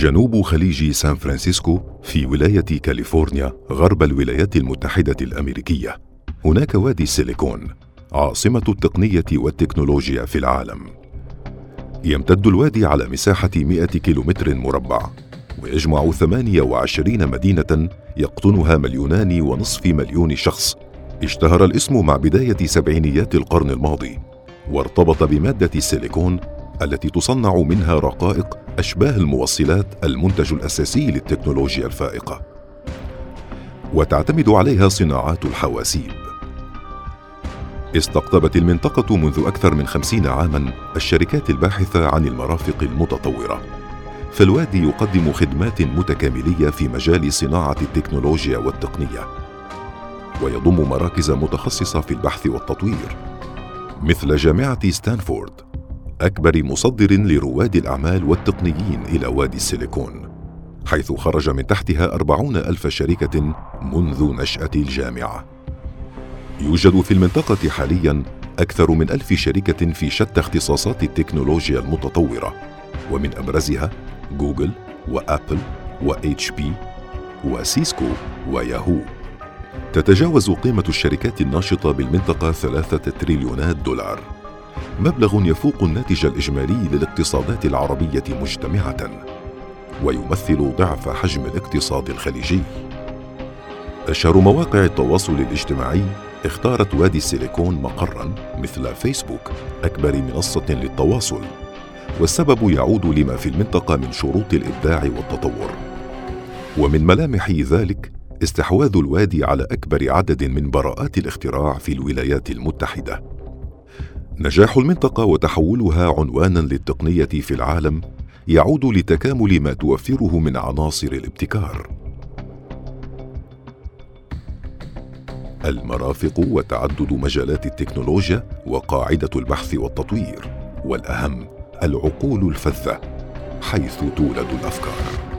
جنوب خليج سان فرانسيسكو في ولاية كاليفورنيا غرب الولايات المتحدة الأمريكية. هناك وادي السيليكون، عاصمة التقنية والتكنولوجيا في العالم. يمتد الوادي على مساحة 100 كيلومتر مربع، ويجمع 28 مدينة يقطنها 2.5 مليون شخص. اشتهر الاسم مع بداية سبعينيات القرن الماضي، وارتبط بمادة السيليكون التي تصنع منها رقائق أشباه الموصلات، المنتج الأساسي للتكنولوجيا الفائقة، وتعتمد عليها صناعات الحواسيب. استقطبت المنطقة منذ أكثر من 50 عاماً الشركات الباحثة عن المرافق المتطورة، فالوادي يقدم خدمات متكاملية في مجال صناعة التكنولوجيا والتقنية، ويضم مراكز متخصصة في البحث والتطوير مثل جامعة ستانفورد، أكبر مصدر لرواد الأعمال والتقنيين إلى وادي السيليكون، حيث خرج من تحتها 40,000 شركة منذ نشأة الجامعة. يوجد في المنطقة حالياً أكثر من 1000 شركة في شتى اختصاصات التكنولوجيا المتطورة، ومن أبرزها جوجل وأبل وHP وسيسكو وياهو. تتجاوز قيمة الشركات الناشطة بالمنطقة 3 تريليونات دولار، مبلغ يفوق الناتج الإجمالي للاقتصادات العربية مجتمعة، ويمثل ضعف حجم الاقتصاد الخليجي. أشهر مواقع التواصل الاجتماعي اختارت وادي السيليكون مقراً مثل فيسبوك أكبر منصة للتواصل، والسبب يعود لما في المنطقة من شروط الإبداع والتطور. ومن ملامح ذلك استحواذ الوادي على أكبر عدد من براءات الاختراع في الولايات المتحدة. نجاح المنطقة وتحولها عنواناً للتقنية في العالم يعود لتكامل ما توفره من عناصر الابتكار. المرافق وتعدد مجالات التكنولوجيا وقاعدة البحث والتطوير، والأهم العقول الفذة حيث تولد الأفكار.